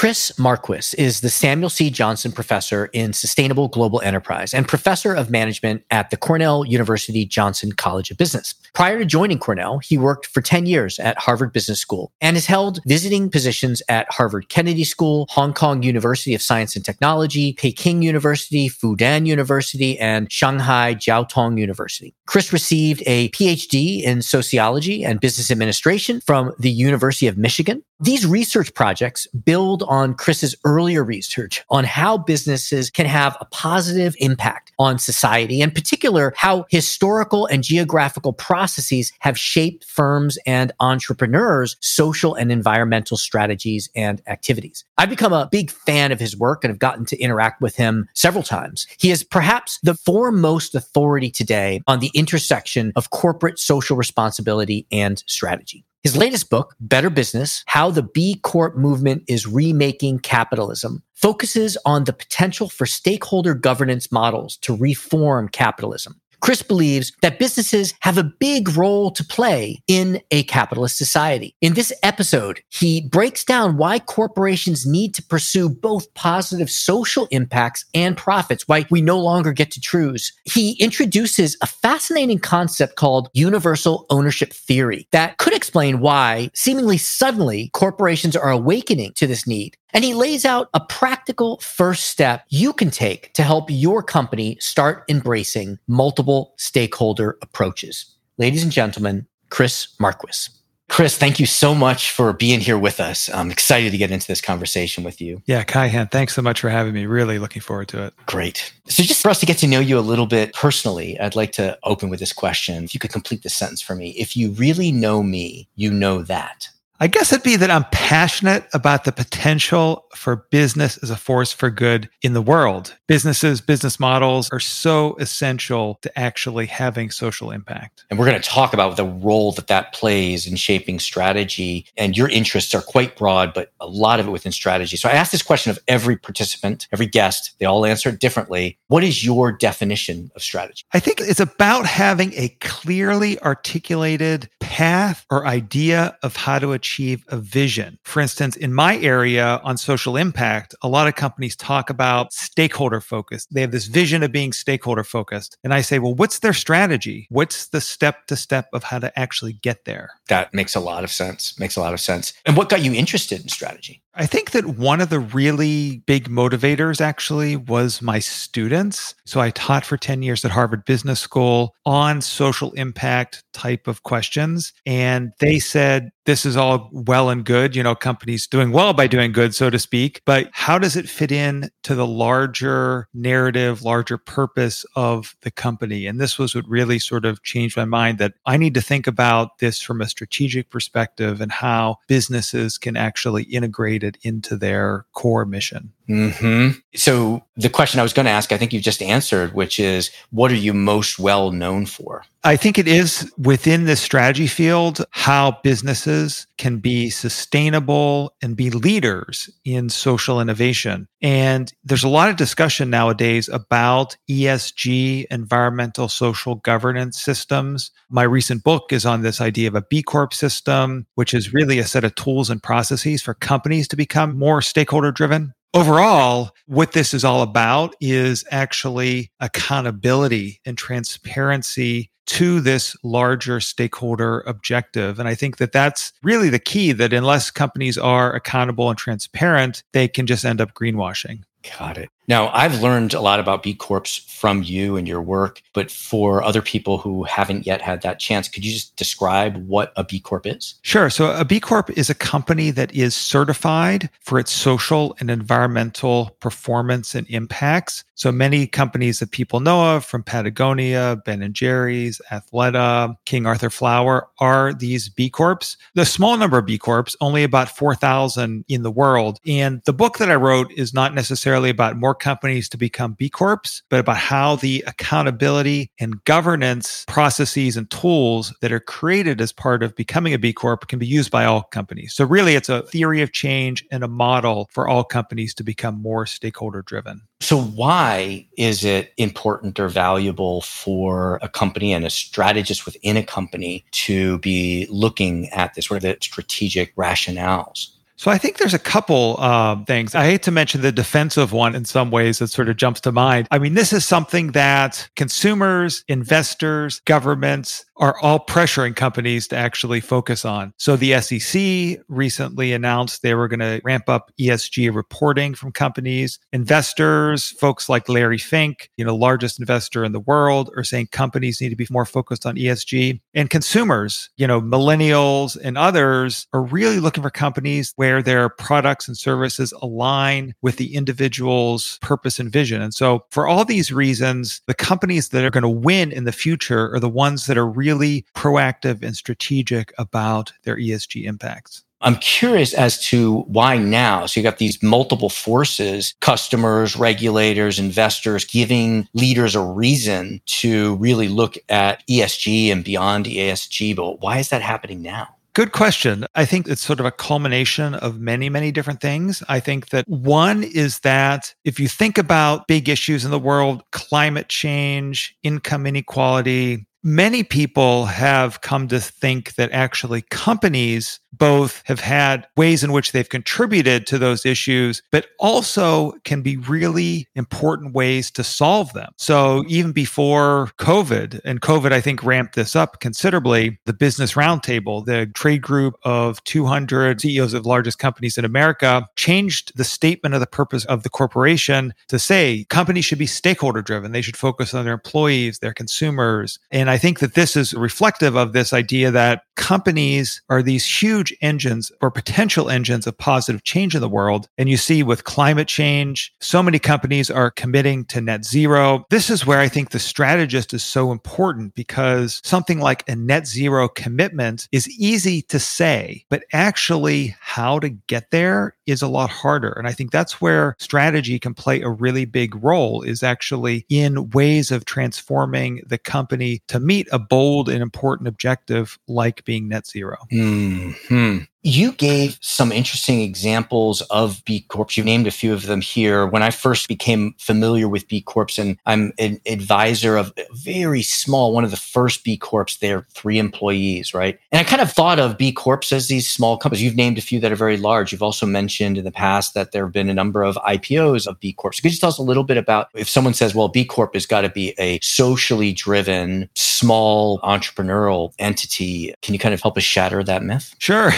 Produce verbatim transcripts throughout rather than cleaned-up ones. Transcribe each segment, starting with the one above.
Chris Marquis is the Samuel C. Johnson Professor in Sustainable Global Enterprise and Professor of Management at the Cornell University Johnson College of Business. Prior to joining Cornell, he worked for ten years at Harvard Business School and has held visiting positions at Harvard Kennedy School, Hong Kong University of Science and Technology, Peking University, Fudan University, and Shanghai Jiaotong University. Chris received a P H D in Sociology and Business Administration from the University of Michigan. These research projects build on Chris's earlier research on how businesses can have a positive impact on society, in particular, how historical and geographical processes have shaped firms and entrepreneurs' social and environmental strategies and activities. I've become a big fan of his work and have gotten to interact with him several times. He is perhaps the foremost authority today on the intersection of corporate social responsibility and strategy. His latest book, Better Business: How the B Corp Movement Is Remaking Capitalism, focuses on the potential for stakeholder governance models to reform capitalism. Chris believes that businesses have a big role to play in a capitalist society. In this episode, he breaks down why corporations need to pursue both positive social impacts and profits, why we no longer get to choose. He introduces a fascinating concept called universal ownership theory that could explain why, seemingly suddenly, corporations are awakening to this need. And he lays out a practical first step you can take to help your company start embracing multiple stakeholder approaches. Ladies and gentlemen, Chris Marquis. Chris, thank you so much for being here with us. I'm excited to get into this conversation with you. Yeah, Kyan, thanks so much for having me. Really looking forward to it. Great. So just for us to get to know you a little bit personally, I'd like to open with this question. If you could complete this sentence for me. If you really know me, you know that. I guess it'd be that I'm passionate about the potential for business as a force for good in the world. Businesses, business models are so essential to actually having social impact. And we're going to talk about the role that that plays in shaping strategy. And your interests are quite broad, but a lot of it within strategy. So I asked this question of every participant, every guest. They all answer it differently. What is your definition of strategy? I think it's about having a clearly articulated path or idea of how to achieve achieve a vision. For instance, in my area on social impact, a lot of companies talk about stakeholder focused. They have this vision of being stakeholder focused. And I say, well, what's their strategy? What's the step to step of how to actually get there? That makes a lot of sense. Makes a lot of sense. And what got you interested in strategy? I think that one of the really big motivators actually was my students. So I taught for ten years at Harvard Business School on social impact type of questions. And they said, this is all well and good, you know, companies doing well by doing good, so to speak. But how does it fit in to the larger narrative, larger purpose of the company? And this was what really sort of changed my mind that I need to think about this from a strategic perspective and how businesses can actually integrate it into their core mission. Mm-hmm. So the question I was going to ask, I think you just answered, which is, what are you most well known for? I think it is within this strategy field, how businesses can be sustainable and be leaders in social innovation. And there's a lot of discussion nowadays about E S G, environmental social governance systems. My recent book is on this idea of a B Corp system, which is really a set of tools and processes for companies to become more stakeholder driven. Overall, what this is all about is actually accountability and transparency to this larger stakeholder objective. And I think that that's really the key, that unless companies are accountable and transparent, they can just end up greenwashing. Got it. Now, I've learned a lot about B Corps from you and your work, but for other people who haven't yet had that chance, could you just describe what a B Corp is? Sure. So a B Corp is a company that is certified for its social and environmental performance and impacts. So many companies that people know of, from Patagonia, Ben and Jerry's, Athleta, King Arthur Flour, are these B Corps. The small number of B Corps, only about four thousand in the world. And the book that I wrote is not necessarily about more companies to become B Corps, but about how the accountability and governance processes and tools that are created as part of becoming a B Corp can be used by all companies. So really, it's a theory of change and a model for all companies to become more stakeholder driven. So why is it important or valuable for a company and a strategist within a company to be looking at this? What are the strategic rationales? So I think there's a couple um, things. I hate to mention the defensive one in some ways that sort of jumps to mind. I mean, this is something that consumers, investors, governments are all pressuring companies to actually focus on. So the S E C recently announced they were going to ramp up E S G reporting from companies. Investors, folks like Larry Fink, you know, largest investor in the world, are saying companies need to be more focused on E S G. And consumers, you know, millennials and others are really looking for companies where their products and services align with the individual's purpose and vision. And so for all these reasons, the companies that are going to win in the future are the ones that are really really proactive and strategic about their E S G impacts. I'm curious as to why now. So you got these multiple forces, customers, regulators, investors, giving leaders a reason to really look at E S G and beyond E S G. But why is that happening now? Good question. I think it's sort of a culmination of many, many different things. I think that one is that if you think about big issues in the world, climate change, income inequality, many people have come to think that actually companies both have had ways in which they've contributed to those issues, but also can be really important ways to solve them. So even before COVID, and COVID, I think, ramped this up considerably, the Business Roundtable, the trade group of two hundred C E Os of largest companies in America, changed the statement of the purpose of the corporation to say companies should be stakeholder driven. They should focus on their employees, their consumers. And I think that this is reflective of this idea that companies are these huge Huge engines or potential engines of positive change in the world. And you see with climate change, so many companies are committing to net zero. This is where I think the strategist is so important, because something like a net zero commitment is easy to say, but actually how to get there is a lot harder. And I think that's where strategy can play a really big role, is actually in ways of transforming the company to meet a bold and important objective like being net zero. Mm. Hmm. You gave some interesting examples of B Corps. You named a few of them here. When I first became familiar with B Corps, and I'm an advisor of a very small, one of the first B Corps, they're three employees, right? And I kind of thought of B Corps as these small companies. You've named a few that are very large. You've also mentioned in the past that there have been a number of I P Os of B Corps. Could you just tell us a little bit about, if someone says, well, B Corp has got to be a socially driven, small entrepreneurial entity, can you kind of help us shatter that myth? Sure.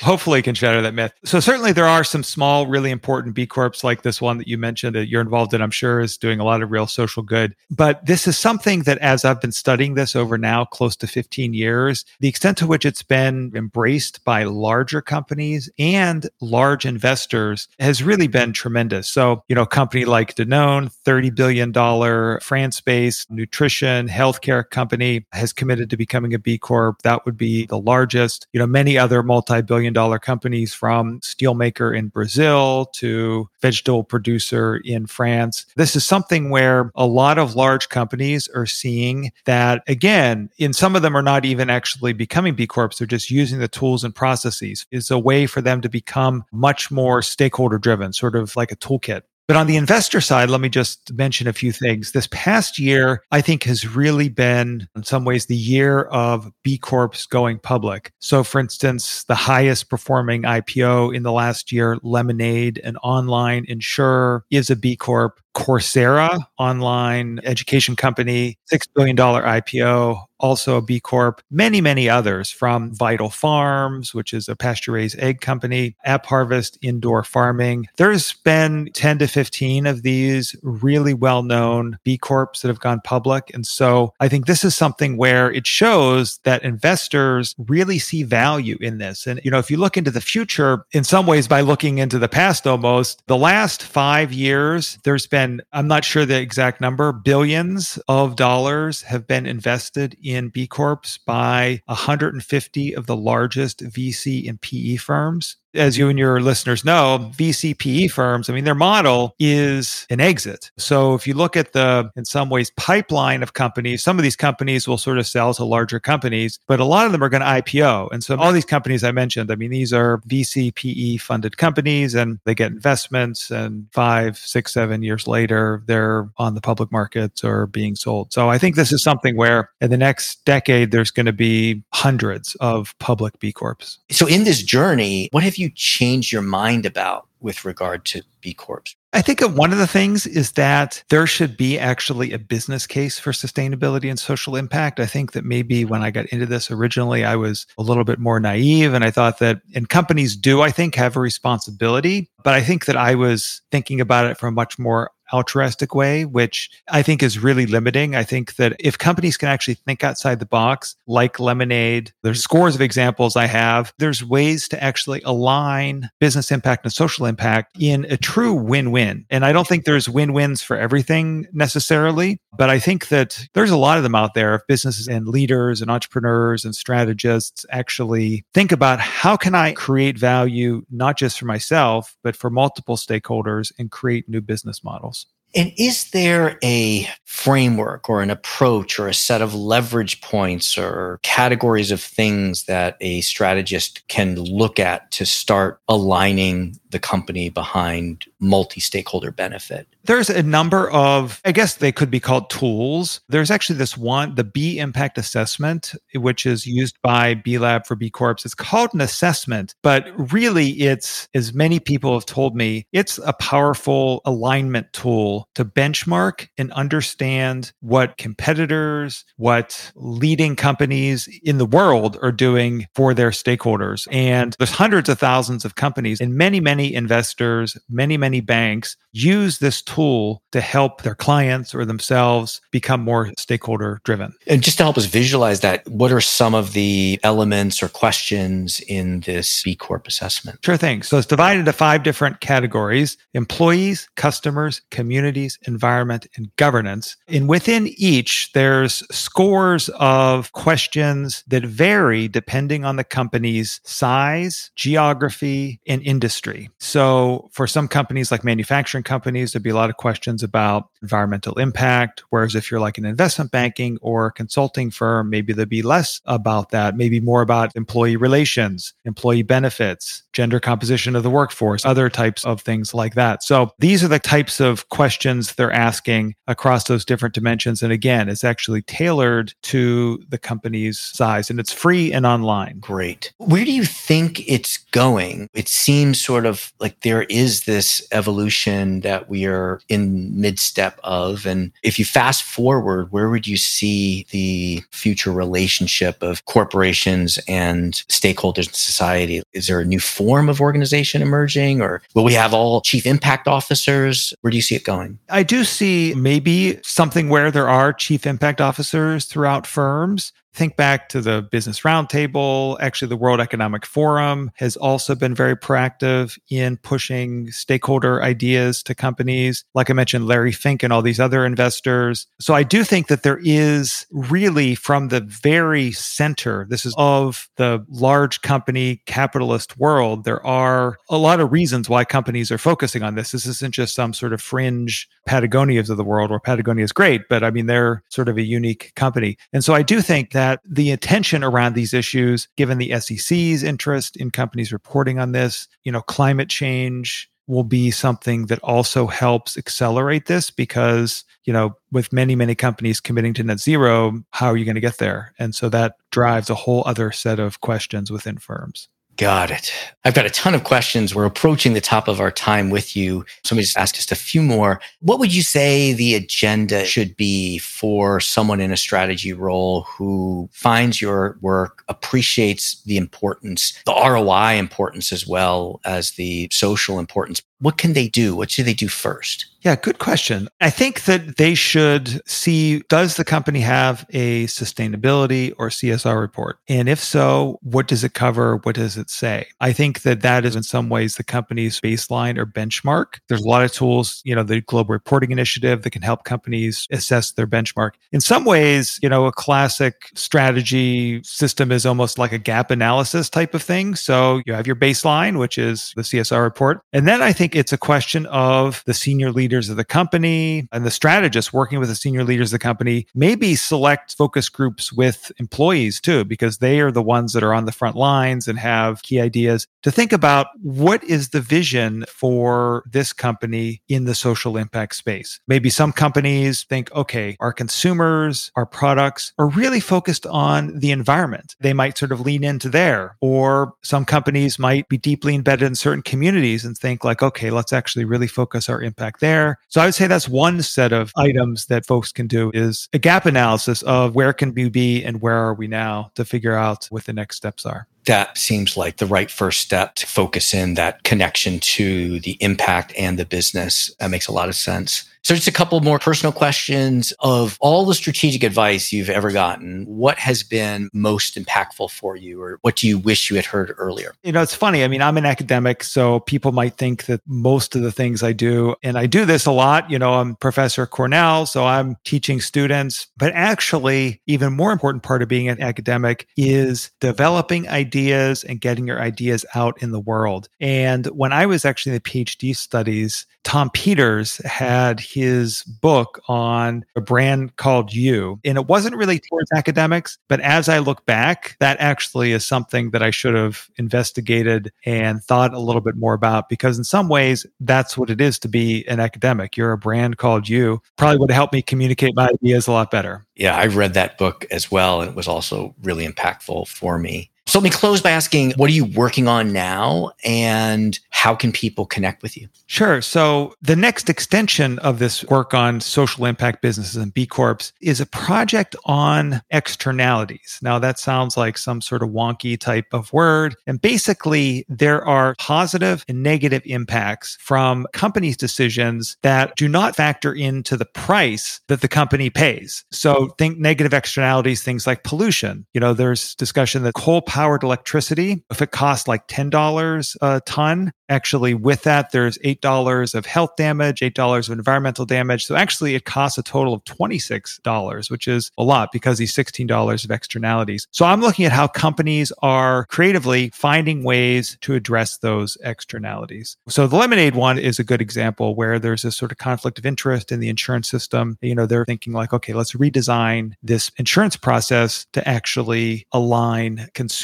Hopefully can shatter that myth. So certainly there are some small, really important B Corps like this one that you mentioned that you're involved in, I'm sure, is doing a lot of real social good. But this is something that, as I've been studying this over now close to fifteen years, the extent to which it's been embraced by larger companies and large investors has really been tremendous. So, you know, a company like Danone, thirty billion dollars France-based nutrition, healthcare company, has committed to becoming a B Corp. That would be the largest. You know, many other multi Multi-billion dollar companies, from steelmaker in Brazil to vegetable producer in France. This is something where a lot of large companies are seeing that, again, in some of them are not even actually becoming B Corps. They're just using the tools and processes. It's a way for them to become much more stakeholder driven, sort of like a toolkit. But on the investor side, let me just mention a few things. This past year, I think, has really been, in some ways, the year of B Corps going public. So, for instance, the highest performing I P O in the last year, Lemonade, an online insurer, is a B Corp. Coursera, online education company, six billion dollars I P O, also a B Corp. Many, many others, from Vital Farms, which is a pasture-raised egg company, App Harvest, indoor farming. There's been ten to fifteen of these really well-known B Corps that have gone public. And so I think this is something where it shows that investors really see value in this. And, you know, if you look into the future, in some ways, by looking into the past almost, the last five years, there's been And I'm not sure the exact number, billions of dollars have been invested in B Corps by one hundred fifty of the largest V C and P E firms. As you and your listeners know, V C P E firms, I mean, their model is an exit. So if you look at the, in some ways, pipeline of companies, some of these companies will sort of sell to larger companies, but a lot of them are going to I P O. And so all these companies I mentioned, I mean, these are V C P E funded companies and they get investments and five, six, seven years later, they're on the public markets or being sold. So I think this is something where in the next decade, there's going to be hundreds of public B Corps. So in this journey, what have you you change your mind about with regard to B Corps? I think one of the things is that there should be actually a business case for sustainability and social impact. I think that maybe when I got into this originally, I was a little bit more naive and I thought that, and companies do, I think, have a responsibility, but I think that I was thinking about it from much more altruistic way, which I think is really limiting. I think that if companies can actually think outside the box, like Lemonade, there's scores of examples I have, there's ways to actually align business impact and social impact in a true win-win. And I don't think there's win-wins for everything necessarily, but I think that there's a lot of them out there. If businesses and leaders and entrepreneurs and strategists actually think about how can I create value, not just for myself, but for multiple stakeholders and create new business models. And is there a framework or an approach or a set of leverage points or categories of things that a strategist can look at to start aligning the company behind multi-stakeholder benefit? There's a number of, I guess they could be called tools. There's actually this one, the B Impact Assessment, which is used by B Lab for B Corps. It's called an assessment, but really it's, as many people have told me, it's a powerful alignment tool to benchmark and understand what competitors, what leading companies in the world are doing for their stakeholders. And there's hundreds of thousands of companies and many, many investors, many, many banks use this tool to help their clients or themselves become more stakeholder driven. And just to help us visualize that, what are some of the elements or questions in this B Corp assessment? Sure thing. So it's divided into five different categories: employees, customers, community, communities, environment, and governance. And within each, there's scores of questions that vary depending on the company's size, geography, and industry. So for some companies, like manufacturing companies, there'd be a lot of questions about environmental impact. Whereas if you're like an investment banking or consulting firm, maybe there'd be less about that, maybe more about employee relations, employee benefits, gender composition of the workforce, other types of things like that. So these are the types of questions they're asking across those different dimensions. And again, it's actually tailored to the company's size and it's free and online. Great. Where do you think it's going? It seems sort of like there is this evolution that we are in mid-step of. And if you fast forward, where would you see the future relationship of corporations and stakeholders in society? Is there a new form of organization emerging, or will we have all chief impact officers? Where do you see it going? I do see maybe something where there are chief impact officers throughout firms. Think back to the Business Roundtable. Actually, the World Economic Forum has also been very proactive in pushing stakeholder ideas to companies. Like I mentioned, Larry Fink and all these other investors. So I do think that there is really from the very center, this is of the large company capitalist world, there are a lot of reasons why companies are focusing on this. This isn't just some sort of fringe Patagonias of the world, where Patagonia is great, but I mean, they're sort of a unique company. And so I do think that that the attention around these issues, given the S E C's interest in companies reporting on this, you know, climate change will be something that also helps accelerate this because, you know, with many, many companies committing to net zero, how are you going to get there? And so that drives a whole other set of questions within firms. Got it. I've got a ton of questions. We're approaching the top of our time with you. So let me just ask just a few more. What would you say the agenda should be for someone in a strategy role who finds your work, appreciates the importance, the R O I importance, as well as the social importance? what can they do? What should they do first? Yeah, good question. I think that they should see, does the company have a sustainability or C S R report? And if so, what does it cover? What does it say? I think that that is in some ways the company's baseline or benchmark. There's a lot of tools, you know, the Global Reporting Initiative that can help companies assess their benchmark. In some ways, you know, a classic strategy system is almost like a gap analysis type of thing. So you have your baseline, which is the C S R report. And then I think it's a question of the senior leadership leaders of the company and the strategists working with the senior leaders of the company, maybe select focus groups with employees too, because they are the ones that are on the front lines and have key ideas to think about what is the vision for this company in the social impact space. Maybe some companies think, okay, our consumers, our products are really focused on the environment. They might sort of lean into there, or some companies might be deeply embedded in certain communities and think like, okay, let's actually really focus our impact there. So I would say that's one set of items that folks can do is a gap analysis of where can we be and where are we now to figure out what the next steps are. That seems like the right first step to focus in that connection to the impact and the business. That makes a lot of sense. So just a couple more personal questions. Of all the strategic advice you've ever gotten, what has been most impactful for you, or what do you wish you had heard earlier? You know, it's funny. I mean, I'm an academic, so people might think that most of the things I do, and I do this a lot, you know, I'm a professor at Cornell, so I'm teaching students. But actually, even more important part of being an academic is developing ideas and getting your ideas out in the world. And when I was actually in the PhD studies, Tom Peters had his book on a brand called You. And it wasn't really towards academics, but as I look back, that actually is something that I should have investigated and thought a little bit more about, because in some ways, that's what it is to be an academic. You're a brand called you. Probably would have helped me communicate my ideas a lot better. Yeah, I read that book as well, and it was also really impactful for me. So let me close by asking, what are you working on now and how can people connect with you? Sure. So the next extension of this work on social impact businesses and B Corps is a project on externalities. Now that sounds like some sort of wonky type of word. And basically there are positive and negative impacts from companies' decisions that do not factor into the price that the company pays. So think negative externalities, things like pollution. You know, there's discussion that coal powered electricity, if it costs like ten dollars a ton, actually with that, there's eight dollars of health damage, eight dollars of environmental damage. So actually it costs a total of twenty-six dollars, which is a lot because these sixteen dollars of externalities. So I'm looking at how companies are creatively finding ways to address those externalities. So the Lemonade one is a good example where there's this sort of conflict of interest in the insurance system. You know, they're thinking like, okay, let's redesign this insurance process to actually align consumers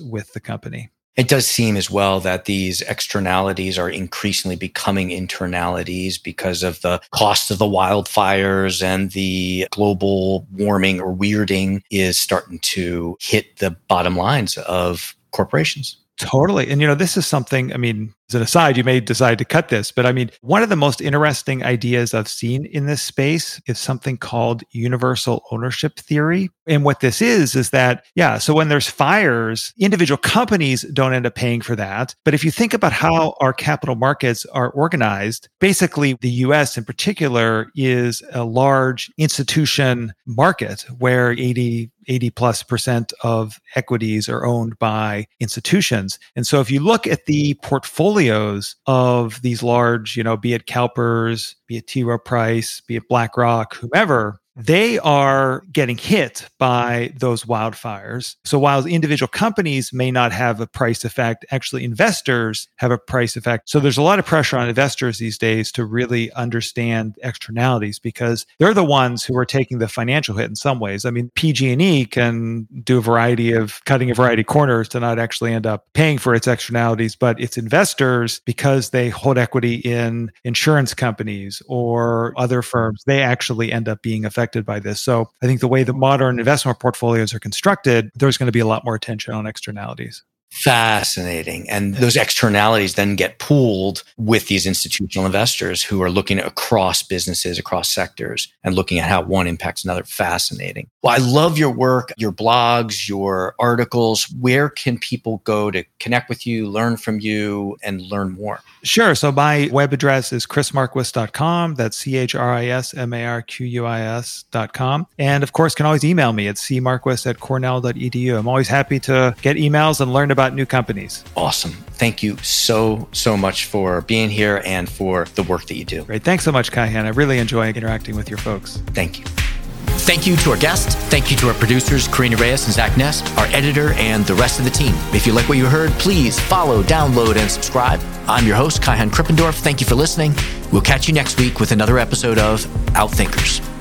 with the company. It does seem as well that these externalities are increasingly becoming internalities because of the cost of the wildfires, and the global warming or weirding is starting to hit the bottom lines of corporations. Totally. And, you know, this is something, I mean, as an aside, you may decide to cut this, but I mean, one of the most interesting ideas I've seen in this space is something called universal ownership theory. And what this is, is that, yeah, so when there's fires, individual companies don't end up paying for that. But if you think about how our capital markets are organized, basically the U S in particular is a large institution market where eighty, eighty plus percent of equities are owned by institutions. And so if you look at the portfolios of these large, you know, be it CalPERS, be it T. Rowe Price, be it BlackRock, whomever, they are getting hit by those wildfires. So while individual companies may not have a price effect, actually investors have a price effect. So there's a lot of pressure on investors these days to really understand externalities, because they're the ones who are taking the financial hit in some ways. I mean, P G and E can do a variety of cutting a variety of corners to not actually end up paying for its externalities, but its investors, because they hold equity in insurance companies or other firms, they actually end up being affected by this. So I think the way that modern investment portfolios are constructed, there's going to be a lot more attention on externalities. Fascinating. And those externalities then get pooled with these institutional investors who are looking across businesses, across sectors, and looking at how one impacts another. Fascinating. Well, I love your work, your blogs, your articles. Where can people go to connect with you, learn from you, and learn more? Sure. So my web address is chris marquis dot com. That's C H R I S M A R Q U I S dot com. And of course, can always email me at c marquis at cornell dot e d u. I'm always happy to get emails and learn about new companies. Awesome. Thank you so, so much for being here and for the work that you do. Great. Thanks so much, Kyan. I really enjoy interacting with your folks. Thank you. Thank you to our guests. Thank you to our producers, Karina Reyes and Zach Ness, our editor, and the rest of the team. If you like what you heard, please follow, download, and subscribe. I'm your host, Kyan Krippendorf. Thank you for listening. We'll catch you next week with another episode of Outthinkers.